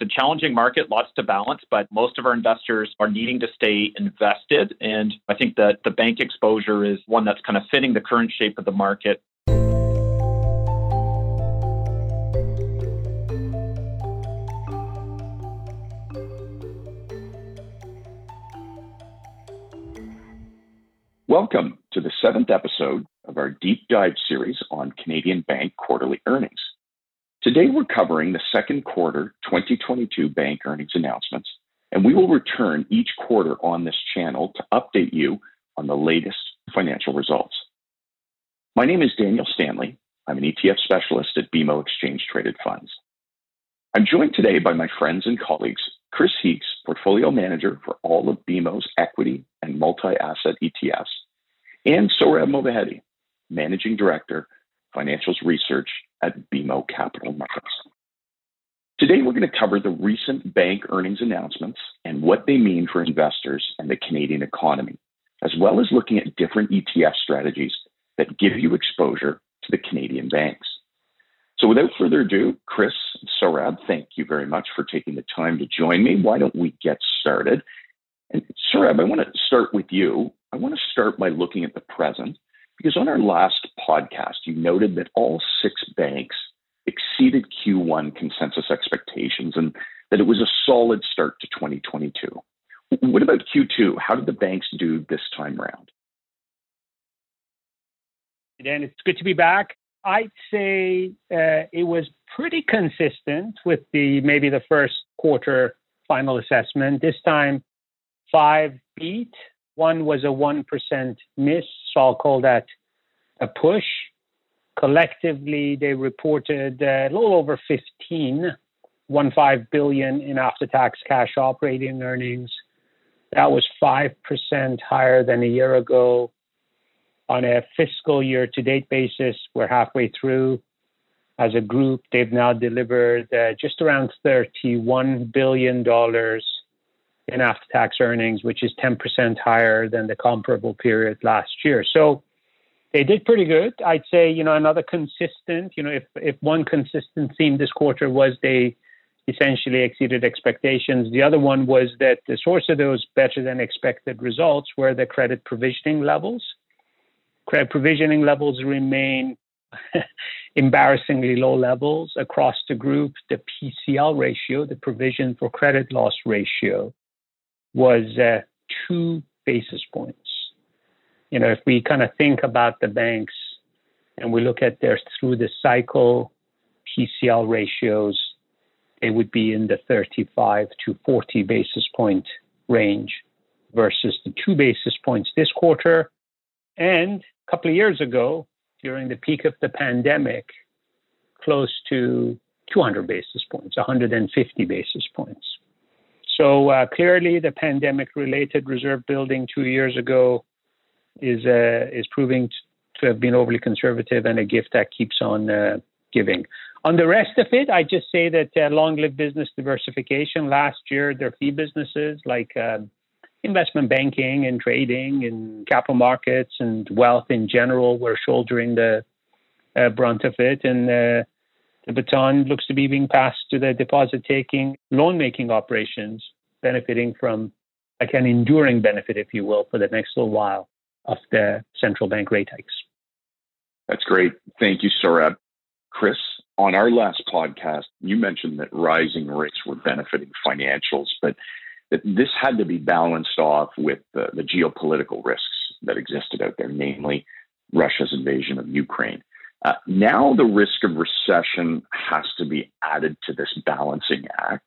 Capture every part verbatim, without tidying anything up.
It's a challenging market, lots to balance, but most of our investors are needing to stay invested. And I think that the bank exposure is one that's kind of fitting the current shape of the market. Welcome to the seventh episode of our deep dive series on Canadian bank quarterly earnings. Today, we're covering the second quarter twenty twenty-two bank earnings announcements, and we will return each quarter on this channel to update you on the latest financial results. My name is Daniel Stanley. I'm an E T F specialist at B M O Exchange Traded Funds. I'm joined today by my friends and colleagues, Chris Heakes, Portfolio Manager for all of B M O's equity and multi-asset E T Fs, and Sohrab Movahedi, Managing Director, Financials Research at B M O Capital Markets. Today, we're going to cover the recent bank earnings announcements and what they mean for investors and the Canadian economy, as well as looking at different E T F strategies that give you exposure to the Canadian banks. So without further ado, Chris and Sohrab, thank you very much for taking the time to join me. Why don't we get started? And Sohrab, I want to start with you. I want to start by looking at the present, because on our last podcast, you noted that all six banks exceeded Q one consensus expectations and that it was a solid start to twenty twenty-two. What about Q two? How did the banks do this time around? Dan, it's good to be back. I'd say uh, it was pretty consistent with the maybe the first quarter final assessment. This time, five beat. One was a one percent miss, so I'll call that a push. Collectively, they reported a little over fifteen point one five billion dollars in after-tax cash operating earnings. That was five percent higher than a year ago. On a fiscal year-to-date basis, we're halfway through. As a group, they've now delivered uh, just around thirty-one billion dollars in after-tax earnings, which is ten percent higher than the comparable period last year. So they did pretty good. I'd say, you know, another consistent, you know, if, if one consistent theme this quarter was they essentially exceeded expectations, the other one was that the source of those better-than-expected results were the credit provisioning levels. Credit provisioning levels remain embarrassingly low levels across the group. The P C L ratio, the provision for credit loss ratio, was uh, two basis points. You know, if we kind of think about the banks and we look at their through the cycle P C L ratios, they would be in the thirty-five to forty basis point range versus the two basis points this quarter. And a couple of years ago, during the peak of the pandemic, close to two hundred basis points, one hundred fifty basis points. So uh, clearly, the pandemic-related reserve building two years ago is uh, is proving t- to have been overly conservative and a gift that keeps on uh, giving. On the rest of it, I just say that uh, long-lived business diversification. Last year, their fee businesses like uh, investment banking and trading and capital markets and wealth in general were shouldering the uh, brunt of it. And uh, the baton looks to be being passed to the deposit-taking, loan-making operations, benefiting from like an enduring benefit, if you will, for the next little while of the central bank rate hikes. That's great. Thank you, Sohrab. Chris, on our last podcast, you mentioned that rising rates were benefiting financials, but that this had to be balanced off with the, the geopolitical risks that existed out there, namely Russia's invasion of Ukraine. Uh, now the risk of recession has to be added to this balancing act.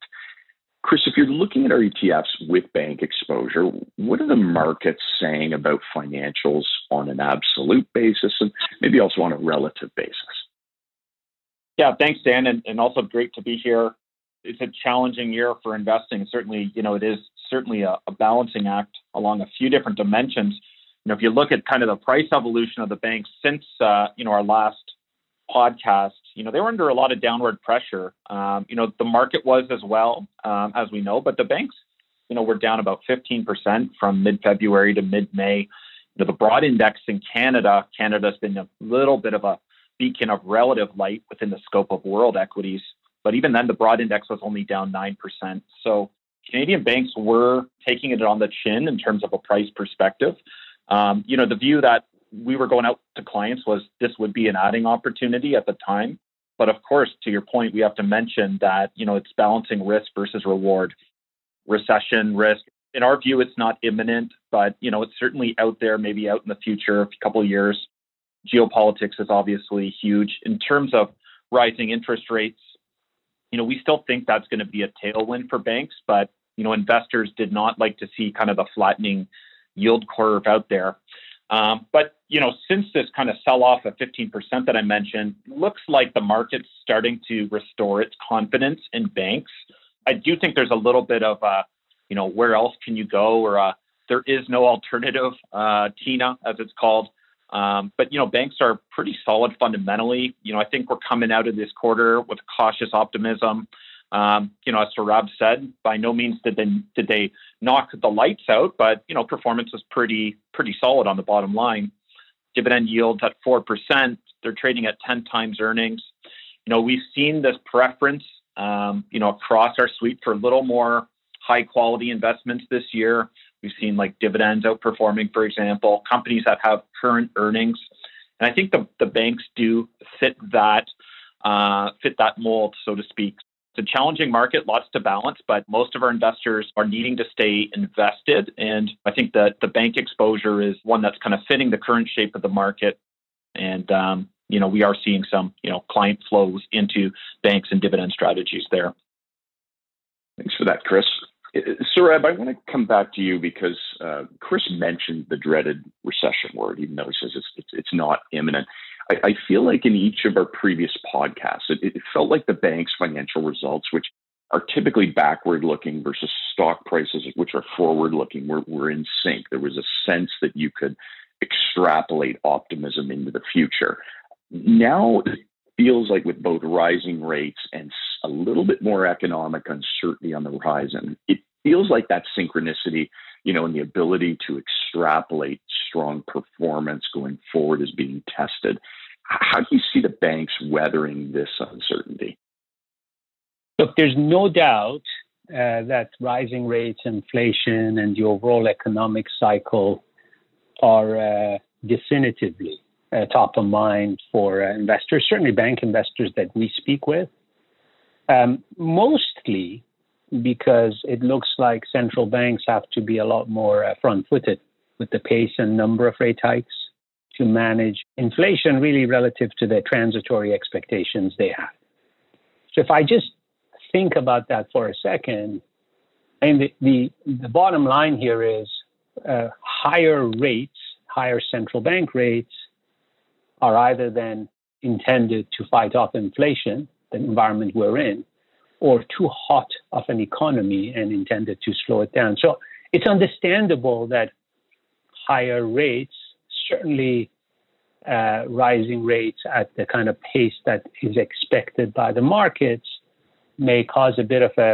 Chris, if you're looking at our E T Fs with bank exposure, what are the markets saying about financials on an absolute basis and maybe also on a relative basis? Yeah, thanks, Dan, and, and also great to be here. It's a challenging year for investing. Certainly, you know, it is certainly a, a balancing act along a few different dimensions. You know, if you look at kind of the price evolution of the banks since, uh, you know, our last podcast, you know, they were under a lot of downward pressure. Um, you know, the market was as well, um, as we know, but the banks, you know, were down about fifteen percent from mid-February to mid-May. You know, the broad index in Canada, Canada's been a little bit of a beacon of relative light within the scope of world equities. But even then, the broad index was only down nine percent. So Canadian banks were taking it on the chin in terms of a price perspective. Um, you know, the view that we were going out to clients was this would be an adding opportunity at the time. But of course, to your point, we have to mention that, you know, it's balancing risk versus reward, recession risk. In our view, it's not imminent, but, you know, it's certainly out there, maybe out in the future, a couple of years. Geopolitics is obviously huge. In terms of rising interest rates, you know, we still think that's going to be a tailwind for banks, but, you know, investors did not like to see kind of the flattening yield curve out there. Um, but, you know, since this kind of sell-off of fifteen percent that I mentioned, looks like the market's starting to restore its confidence in banks. I do think there's a little bit of a, you know, where else can you go? Or a, there is no alternative, uh, TINA, as it's called. Um, but, you know, banks are pretty solid fundamentally. You know, I think we're coming out of this quarter with cautious optimism. Um, you know, as Sohrab said, by no means did they, did they knock the lights out, but, you know, performance was pretty, pretty solid on the bottom line. Dividend yields at four percent, they're trading at ten times earnings. You know, we've seen this preference, um, you know, across our suite for a little more high quality investments this year. We've seen like dividends outperforming, for example, companies that have current earnings. And I think the, the banks do fit that, uh, fit that mold, so to speak. It's a challenging market, lots to balance, but most of our investors are needing to stay invested. And I think that the bank exposure is one that's kind of fitting the current shape of the market. And, um, you know, we are seeing some, you know, client flows into banks and dividend strategies there. Thanks for that, Chris. Sohrab, I want to come back to you because uh, Chris mentioned the dreaded recession word, even though he says it's, it's, it's not imminent. I, I feel like in each of our previous podcasts, it, it felt like the bank's financial results, which are typically backward-looking versus stock prices, which are forward-looking, were, were in sync. There was a sense that you could extrapolate optimism into the future. Now it feels like with both rising rates and a little bit more economic uncertainty on the horizon, it feels like that synchronicity, you know, and the ability to extrapolate strong performance going forward is being tested. How do you see the banks weathering this uncertainty? Look, there's no doubt uh, that rising rates, inflation, and the overall economic cycle are uh, definitively uh, top of mind for uh, investors, certainly bank investors that we speak with. Um, mostly because it looks like central banks have to be a lot more uh, front-footed with the pace and number of rate hikes to manage inflation really relative to the transitory expectations they have. So if I just think about that for a second, I mean, the, the, the bottom line here is uh, higher rates, higher central bank rates are either then intended to fight off inflation, the environment we're in, or too hot of an economy and intended to slow it down. So it's understandable that higher rates, certainly uh, rising rates at the kind of pace that is expected by the markets, may cause a bit of a,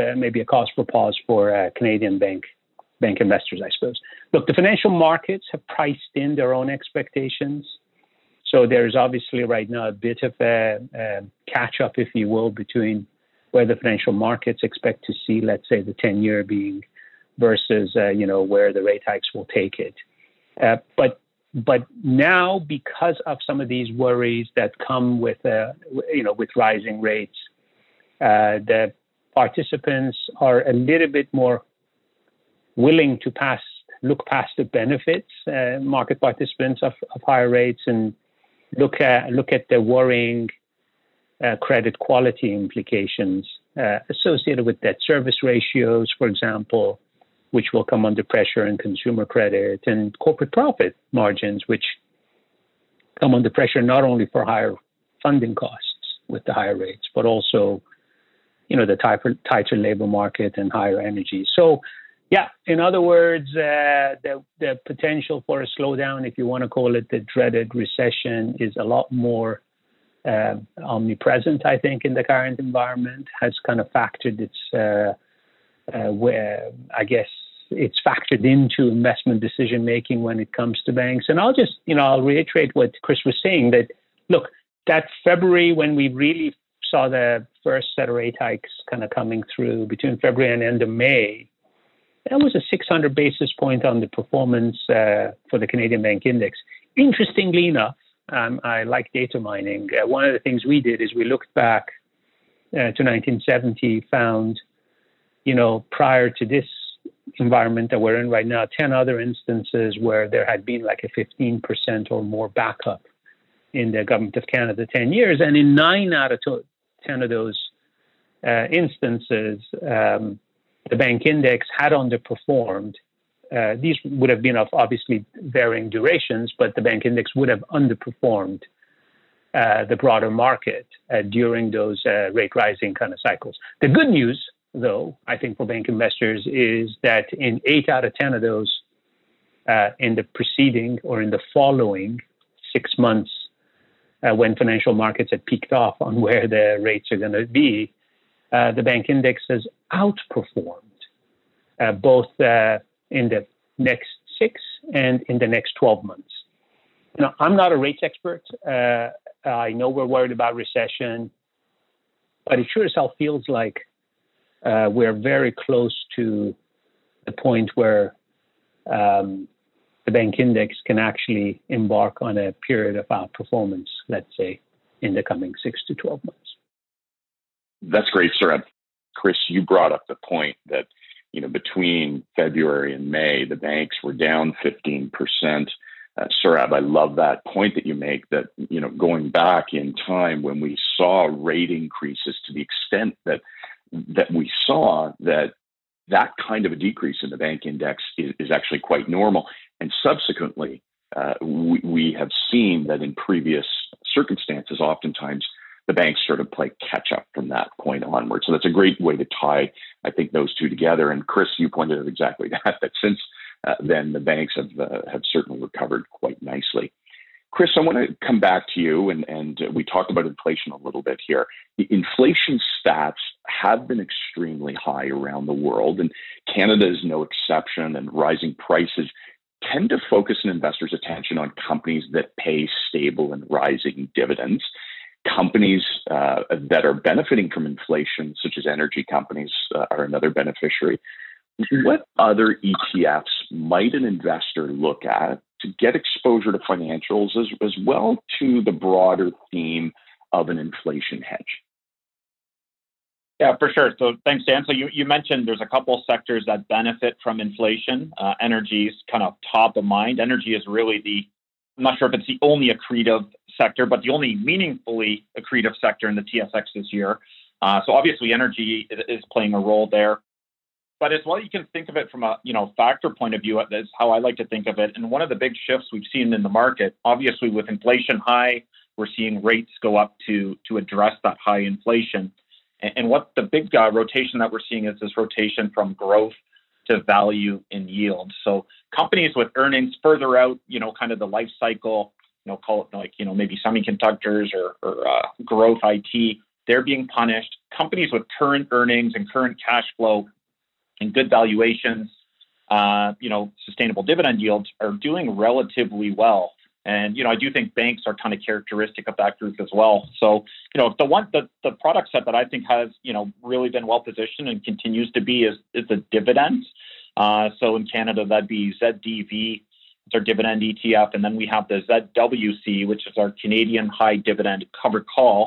uh, maybe a cause for pause for uh, Canadian bank bank investors, I suppose. Look, the financial markets have priced in their own expectations. So there's obviously right now a bit of a, a catch-up, if you will, between where the financial markets expect to see, let's say, the ten-year being versus, uh, you know, where the rate hikes will take it. Uh, but but now, because of some of these worries that come with, uh, you know, with rising rates, uh, the participants are a little bit more willing to pass look past the benefits, uh, market participants of, of higher rates, and Look at, look at the worrying uh, credit quality implications uh, associated with debt service ratios, for example, which will come under pressure in consumer credit and corporate profit margins, which come under pressure not only for higher funding costs with the higher rates, but also, you know, the tighter, tighter labor market and higher energy. So, yeah, in other words, uh, the, the potential for a slowdown, if you want to call it the dreaded recession, is a lot more uh, omnipresent, I think, in the current environment, has kind of factored its, uh, uh, where, I guess, it's factored into investment decision-making when it comes to banks. And I'll just, you know, I'll reiterate what Chris was saying, that, look, that February when we really saw the first set of rate hikes kind of coming through between February and end of May. That was a six hundred basis point on the performance uh, for the Canadian Bank Index. Interestingly enough, um, I like data mining. Uh, one of the things we did is we looked back uh, to nineteen seventy, found, you know, prior to this environment that we're in right now, ten other instances where there had been like a fifteen percent or more backup in the Government of Canada ten years. And in nine out of ten of those uh, instances, um, the bank index had underperformed. Uh, these would have been of obviously varying durations, but the bank index would have underperformed uh, the broader market uh, during those uh, rate rising kind of cycles. The good news, though, I think for bank investors is that in eight out of ten of those uh, in the preceding or in the following six months uh, when financial markets had peaked off on where the rates are going to be, Uh, the bank index has outperformed uh, both uh, in the next six and in the next twelve months. Now, I'm not a rates expert. Uh, I know we're worried about recession, but it sure as hell feels like uh, we're very close to the point where um, the bank index can actually embark on a period of outperformance, let's say, in the coming six to twelve months. That's great, Sohrab. Chris, you brought up the point that, you know, between February and May, the banks were down fifteen percent. Uh, Sohrab, I love that point that you make that, you know, going back in time when we saw rate increases to the extent that that we saw, that that kind of a decrease in the bank index is, is actually quite normal. And subsequently, uh, we, we have seen that in previous circumstances, oftentimes, the banks sort of play catch up from that point onward. So that's a great way to tie, I think, those two together. And Chris, you pointed out exactly that, that since uh, then the banks have uh, have certainly recovered quite nicely. Chris, I want to come back to you, and, and uh, we talked about inflation a little bit here. The inflation stats have been extremely high around the world, and Canada is no exception, and rising prices tend to focus an investor's attention on companies that pay stable and rising dividends. Companies uh, that are benefiting from inflation, such as energy companies, uh, are another beneficiary. What other E T Fs might an investor look at to get exposure to financials as, as well to the broader theme of an inflation hedge? Yeah, for sure. So thanks, Dan. So you, you mentioned there's a couple sectors that benefit from inflation. Uh, energy is kind of top of mind. Energy is really the I'm not sure if it's the only accretive sector, but the only meaningfully accretive sector in the T S X this year. Uh, so obviously energy is playing a role there. But as well, you can think of it from a, you know, factor point of view. That's how I like to think of it. And one of the big shifts we've seen in the market, obviously with inflation high, we're seeing rates go up to, to address that high inflation. And, and what the big uh, rotation that we're seeing is this rotation from growth to value and yield. So companies with earnings further out, you know, kind of the life cycle, you know, call it like, you know, maybe semiconductors or, or uh, growth I T, they're being punished. Companies with current earnings and current cash flow and good valuations, uh, you know, sustainable dividend yields are doing relatively well. And, you know, I do think banks are kind of characteristic of that group as well. So, you know, the one, the, the product set that I think has, you know, really been well positioned and continues to be is, is the dividends. Uh, so in Canada, that'd be Z D V, it's our dividend E T F. And then we have the Z W C, which is our Canadian high dividend covered call,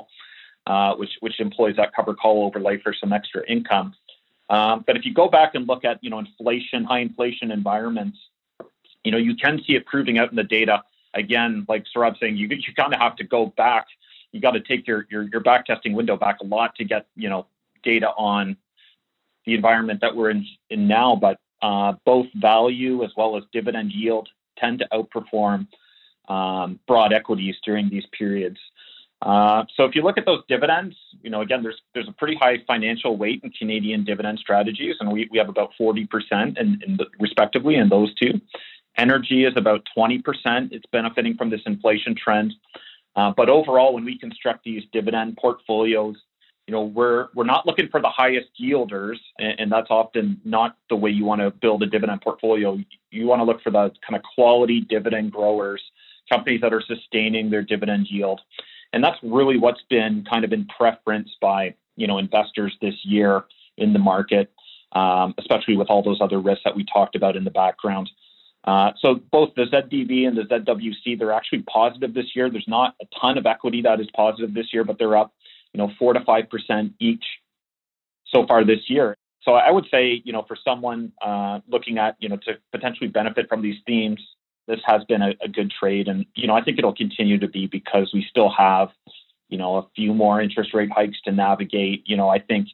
uh, which, which employs that covered call overlay for some extra income. Um, but if you go back and look at, you know, inflation, high inflation environments, you know, you can see it proving out in the data. Again, like Sohrab saying, you you kind of have to go back. You got to take your, your your back testing window back a lot to get, you know, data on the environment that we're in, in now. But uh, both value as well as dividend yield tend to outperform um, broad equities during these periods. Uh, so if you look at those dividends, you know, again, there's there's a pretty high financial weight in Canadian dividend strategies, and we, we have about forty percent in, in the, respectively in those two. Energy is about twenty percent. It's benefiting from this inflation trend. Uh, but overall, when we construct these dividend portfolios, you know, we're we're not looking for the highest yielders, and, and that's often not the way you want to build a dividend portfolio. You want to look for the kind of quality dividend growers, companies that are sustaining their dividend yield. And that's really what's been kind of in preference by, you know, investors this year in the market, um, especially with all those other risks that we talked about in the background. Uh, so both the Z D V and the Z W C, they're actually positive this year. There's not a ton of equity that is positive this year, but they're up, you know, four to five percent each so far this year. So I would say, you know, for someone uh, looking at, you know, to potentially benefit from these themes, this has been a, a good trade. And, you know, I think it'll continue to be because we still have, you know, a few more interest rate hikes to navigate. You know, I think,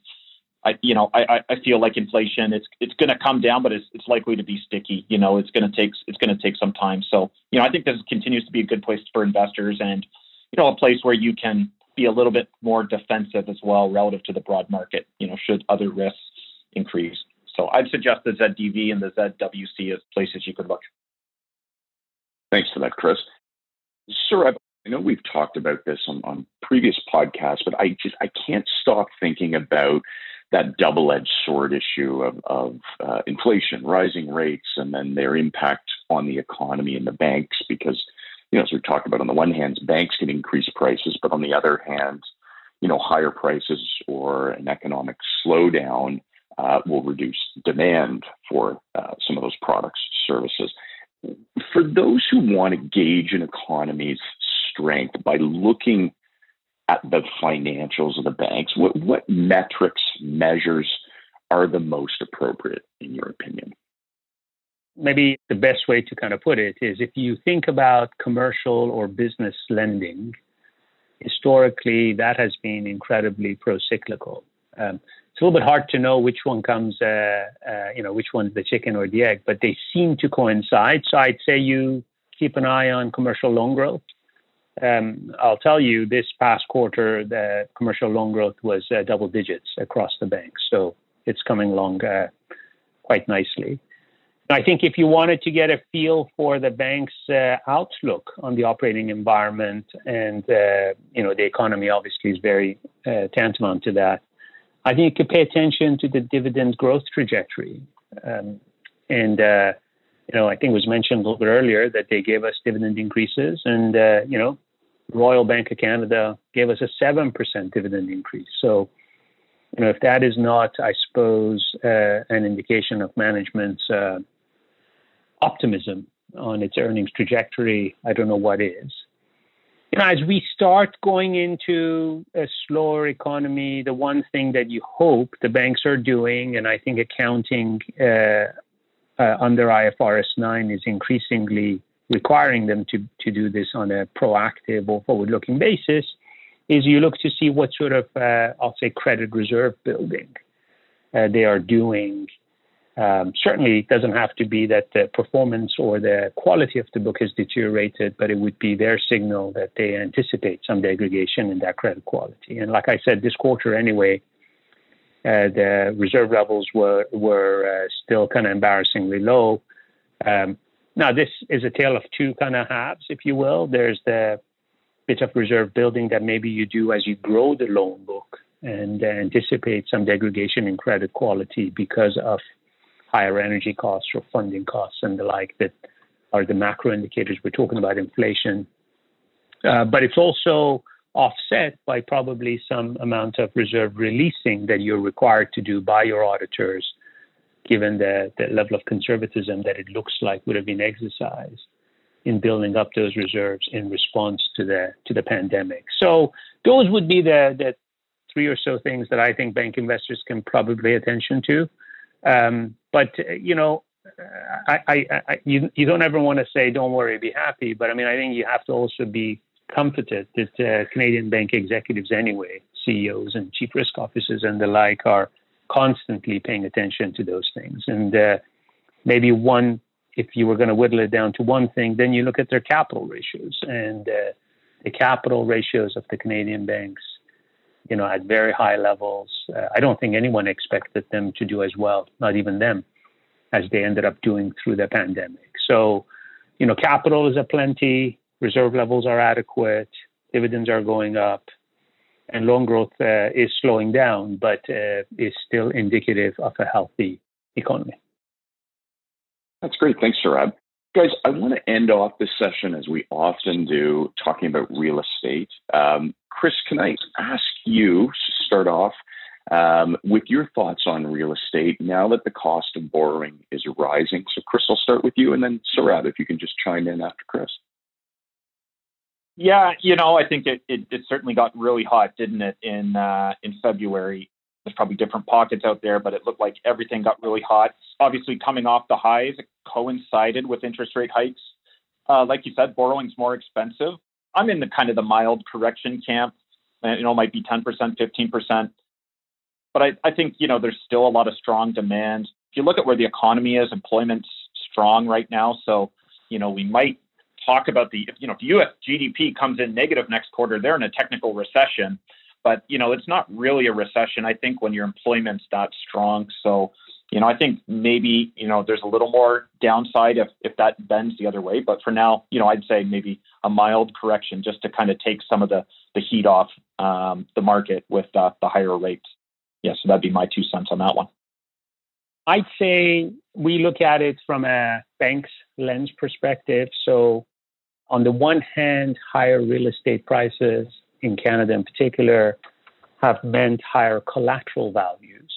I, you know, I, I feel like inflation, it's it's going to come down, but it's it's likely to be sticky. You know, it's going to take it's going to take some time. So, you know, I think this continues to be a good place for investors, and, you know, a place where you can be a little bit more defensive as well relative to the broad market, you know, should other risks increase. So I'd suggest the Z D V and the Z W C as places you could look. Thanks for that, Chris. Sohrab, I know we've talked about this on, on previous podcasts, but I just I can't stop thinking about that double-edged sword issue of, of uh, inflation, rising rates, and then their impact on the economy and the banks. Because, you know, as we talked about, on the one hand, banks can increase prices, but on the other hand, you know, higher prices or an economic slowdown uh, will reduce demand for uh, some of those products, services. For those who want to gauge an economy's strength by looking at the financials of the banks, what, what metrics, measures are the most appropriate in your opinion? Maybe the best way to kind of put it is if you think about commercial or business lending, historically, that has been incredibly pro-cyclical. Um, it's a little bit hard to know which one comes, uh, uh, you know, which one's the chicken or the egg, but they seem to coincide. So I'd say you keep an eye on commercial loan growth. Um, I'll tell you, this past quarter, the commercial loan growth was uh, double digits across the bank. So it's coming along uh, quite nicely. I think if you wanted to get a feel for the bank's uh, outlook on the operating environment and, uh, you know, the economy obviously is very uh, tantamount to that, I think you could pay attention to the dividend growth trajectory. Um, and, uh, you know, I think it was mentioned a little bit earlier that they gave us dividend increases and, uh, you know, Royal Bank of Canada gave us a seven percent dividend increase. So, you know, if that is not, I suppose, uh, an indication of management's uh, optimism on its earnings trajectory, I don't know what is. You know, as we start going into a slower economy, the one thing that you hope the banks are doing, and I think accounting uh, uh, under I F R S nine is increasingly requiring them to, to do this on a proactive or forward-looking basis, is you look to see what sort of, uh, I'll say, credit reserve building uh, they are doing. Um, certainly, it doesn't have to be that the performance or the quality of the book has deteriorated, but it would be their signal that they anticipate some degradation in their credit quality. And like I said, this quarter anyway, uh, the reserve levels were were uh, still kind of embarrassingly low. Um, now, this is a tale of two kind of halves, if you will. There's the bit of reserve building that maybe you do as you grow the loan book and uh, anticipate some degradation in credit quality because of higher energy costs or funding costs and the like that are the macro indicators. We're talking about inflation. Uh, but it's also offset by probably some amount of reserve releasing that you're required to do by your auditors, given the, the level of conservatism that it looks like would have been exercised in building up those reserves in response to the to the pandemic. So those would be the, the three or so things that I think bank investors can probably pay attention to. Um, but, uh, you know, I, I, I, you, you don't ever want to say, don't worry, be happy. But I mean, I think you have to also be comforted that uh, Canadian bank executives anyway, C E Os and chief risk officers and the like are constantly paying attention to those things. And uh, maybe one, if you were going to whittle it down to one thing, then you look at their capital ratios and uh, the capital ratios of the Canadian banks, you know, at very high levels. Uh, I don't think anyone expected them to do as well, not even them, as they ended up doing through the pandemic. So, you know, capital is aplenty, reserve levels are adequate, dividends are going up, and loan growth uh, is slowing down, but uh, is still indicative of a healthy economy. That's great. Thanks, Sohrab. Guys, I want to end off this session, as we often do, talking about real estate. Um, Chris, can I ask you to start off um, with your thoughts on real estate now that the cost of borrowing is rising? So, Chris, I'll start with you, and then Sohrab, if you can just chime in after Chris. Yeah, you know, I think it, it, it certainly got really hot, didn't it, in uh, in February. There's probably different pockets out there, but it looked like everything got really hot. Obviously, coming off the highs, it coincided with interest rate hikes. Uh, like you said, borrowing's more expensive. I'm in the kind of the mild correction camp. You know, it might be ten percent, fifteen percent. But I, I think, you know, there's still a lot of strong demand. If you look at where the economy is, employment's strong right now. So, you know, we might talk about the, you know, if U S G D P comes in negative next quarter, they're in a technical recession. But, you know, it's not really a recession, I think, when your employment's that strong. So, you know, I think maybe, you know, there's a little more downside if, if that bends the other way. But for now, you know, I'd say maybe a mild correction just to kind of take some of the, the heat off um, the market with uh, the higher rates. Yeah, so that'd be my two cents on that one. I'd say we look at it from a bank's lens perspective. So on the one hand, higher real estate prices in Canada in particular, have meant higher collateral values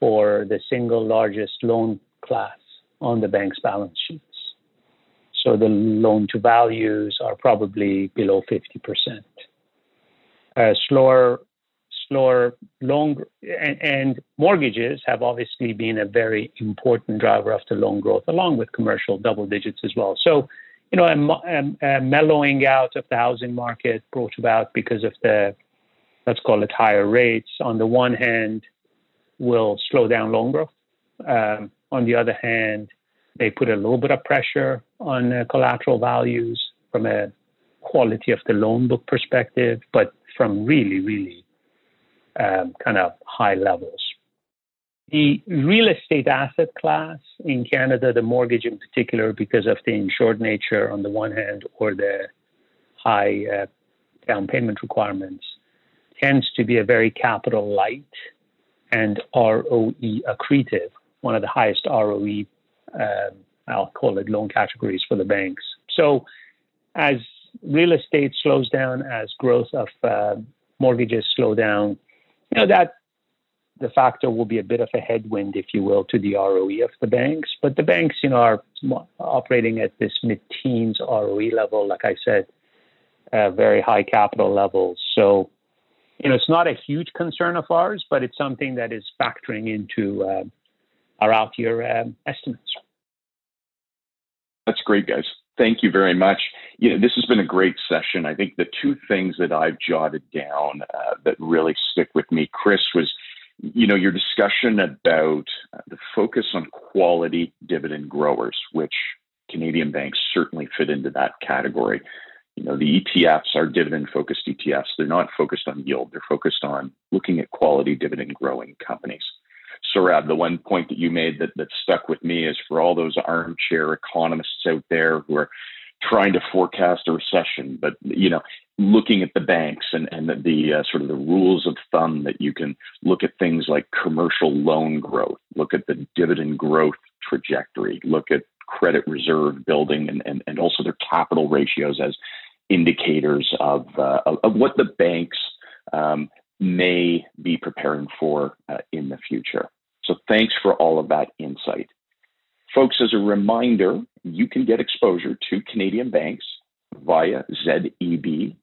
for the single largest loan class on the bank's balance sheets. So the loan to values are probably below fifty percent. Uh, slower, slower loan, and, and mortgages have obviously been a very important driver of the loan growth, along with commercial double digits as well. So you know, a, a, a mellowing out of the housing market brought about because of the, let's call it higher rates, on the one hand, will slow down loan growth. Um, on the other hand, they put a little bit of pressure on uh, collateral values from a quality of the loan book perspective, but from really, really um, kind of high levels. The real estate asset class in Canada, the mortgage in particular, because of the insured nature on the one hand or the high uh, down payment requirements, tends to be a very capital light and R O E accretive, one of the highest R O E, um, I'll call it loan categories for the banks. So as real estate slows down, as growth of uh, mortgages slow down, you know, that the factor will be a bit of a headwind, if you will, to the R O E of the banks. But the banks, you know, are operating at this mid-teens R O E level, like I said, uh, very high capital levels. So, you know, it's not a huge concern of ours, but it's something that is factoring into uh, our out-year um, estimates. That's great, guys. Thank you very much. You know, this has been a great session. I think the two things that I've jotted down uh, that really stick with me, Chris, was you know, your discussion about the focus on quality dividend growers, which Canadian banks certainly fit into that category. You know, the E T Fs are dividend-focused E T Fs. They're not focused on yield. They're focused on looking at quality dividend-growing companies. Sohrab, the one point that you made that, that stuck with me is for all those armchair economists out there who are trying to forecast a recession, but, you know, looking at the banks and, and the, the uh, sort of the rules of thumb that you can look at things like commercial loan growth, look at the dividend growth trajectory, look at credit reserve building and, and, and also their capital ratios as indicators of, uh, of, of what the banks um, may be preparing for uh, in the future. So thanks for all of that insight. Folks, as a reminder, you can get exposure to Canadian banks via Z E B,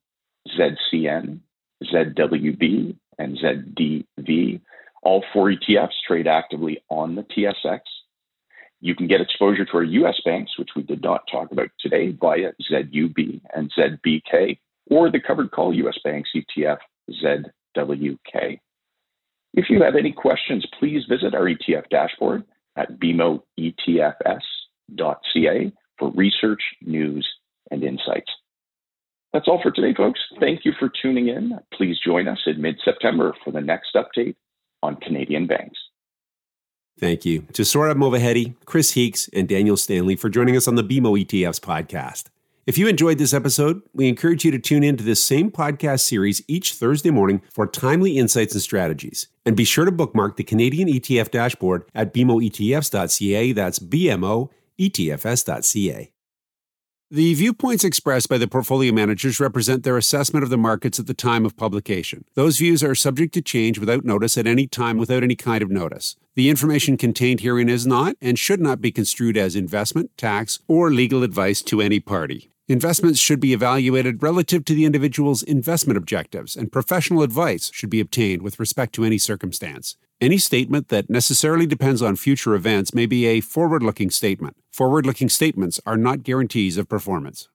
Z C N, Z W B, and Z D V. All four E T Fs trade actively on the T S X. You can get exposure to our U S banks, which we did not talk about today, via Z U B and Z B K, or the covered call U S banks E T F, Z W K. If you have any questions, please visit our E T F dashboard at b m o e t f s dot c a for research, news, and insights. That's all for today, folks. Thank you for tuning in. Please join us in mid-September for the next update on Canadian banks. Thank you to Sohrab Movahedi, Chris Heakes, and Daniel Stanley for joining us on the B M O E T Fs podcast. If you enjoyed this episode, we encourage you to tune into this same podcast series each Thursday morning for timely insights and strategies. And be sure to bookmark the Canadian E T F dashboard at b m o e t f s dot c a. That's B M O b m o e t f s dot c a. The viewpoints expressed by the portfolio managers represent their assessment of the markets at the time of publication. Those views are subject to change without notice at any time without any kind of notice. The information contained herein is not and should not be construed as investment, tax, or legal advice to any party. Investments should be evaluated relative to the individual's investment objectives, and professional advice should be obtained with respect to any circumstance. Any statement that necessarily depends on future events may be a forward-looking statement. Forward-looking statements are not guarantees of performance.